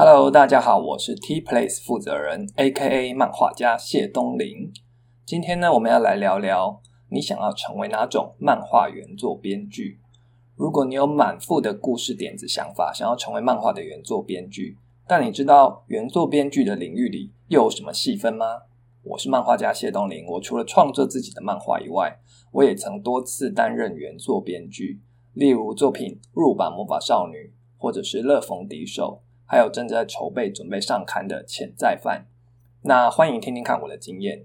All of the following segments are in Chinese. Hello， 大家好，我是 T-Place 负责人 ，A.K.A 漫画家谢东霖。今天呢，我们要来聊聊你想要成为哪种漫画原作编剧。如果你有满腹的故事点子想法，想要成为漫画的原作编剧，但你知道原作编剧的领域里又有什么细分吗？我是漫画家谢东霖，我除了创作自己的漫画以外，我也曾多次担任原作编剧，例如作品《入版魔法少女》或者是《乐逢敌手》。还有正在筹备准备上刊的潜在犯，那欢迎听听看我的经验。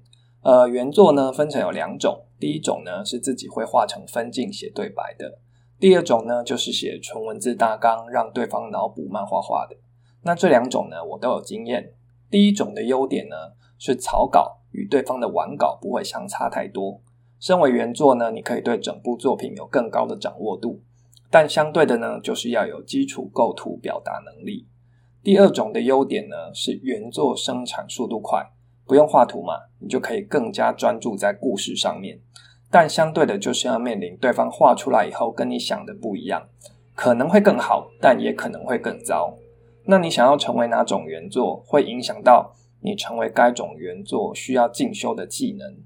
原作呢分成有两种，第一种呢是自己会画成分镜写对白的，第二种呢就是写纯文字大纲让对方脑补漫画画的。那这两种呢我都有经验。第一种的优点呢是草稿与对方的完稿不会相差太多，身为原作呢你可以对整部作品有更高的掌握度，但相对的呢就是要有基础构图表达能力。第二种的优点呢是原作生产速度快，不用画图嘛，你就可以更加专注在故事上面，但相对的就是要面临对方画出来以后跟你想的不一样，可能会更好但也可能会更糟。那你想要成为哪种原作会影响到你成为该种原作需要进修的技能。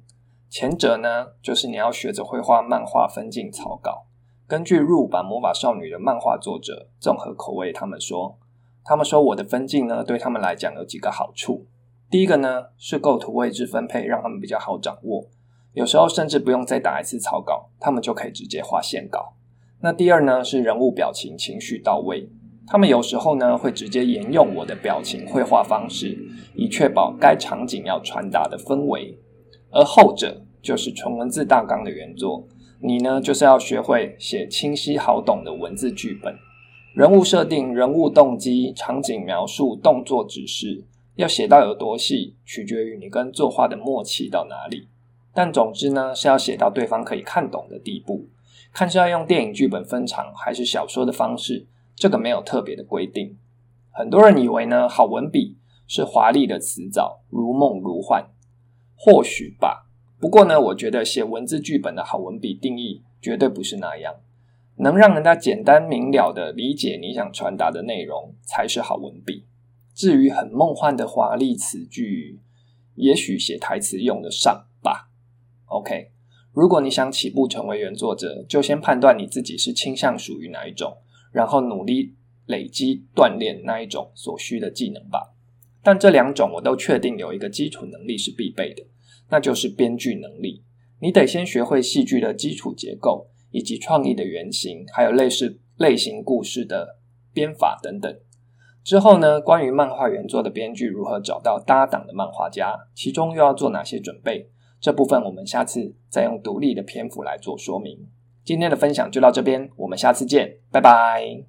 前者呢就是你要学着绘画漫画分镜草稿，根据入版魔法少女的漫画作者综合口味，他们说我的分镜呢对他们来讲有几个好处。第一个呢是构图位置分配让他们比较好掌握，有时候甚至不用再打一次草稿，他们就可以直接画线稿。那第二呢是人物表情情绪到位，他们有时候呢会直接沿用我的表情绘画方式，以确保该场景要传达的氛围。而后者就是纯文字大纲的原作，你呢就是要学会写清晰好懂的文字剧本，人物设定、人物动机、场景描述、动作指示，要写到有多细，取决于你跟作画的默契到哪里。但总之呢，是要写到对方可以看懂的地步。看是要用电影剧本分场，还是小说的方式，这个没有特别的规定。很多人以为呢，好文笔是华丽的辞藻，如梦如幻。或许吧，不过呢，我觉得写文字剧本的好文笔定义绝对不是那样。能让人家简单明了的理解你想传达的内容才是好文笔。至于很梦幻的华丽词句，也许写台词用得上吧。OK， 如果你想起步成为原作者，就先判断你自己是倾向属于哪一种，然后努力累积锻炼那一种所需的技能吧。但这两种我都确定有一个基础能力是必备的，那就是编剧能力。你得先学会戏剧的基础结构以及创意的原型，还有类型故事的编法等等。之后呢，关于漫画原作的编剧如何找到搭档的漫画家，其中又要做哪些准备，这部分我们下次再用独立的篇幅来做说明。今天的分享就到这边，我们下次见，拜拜。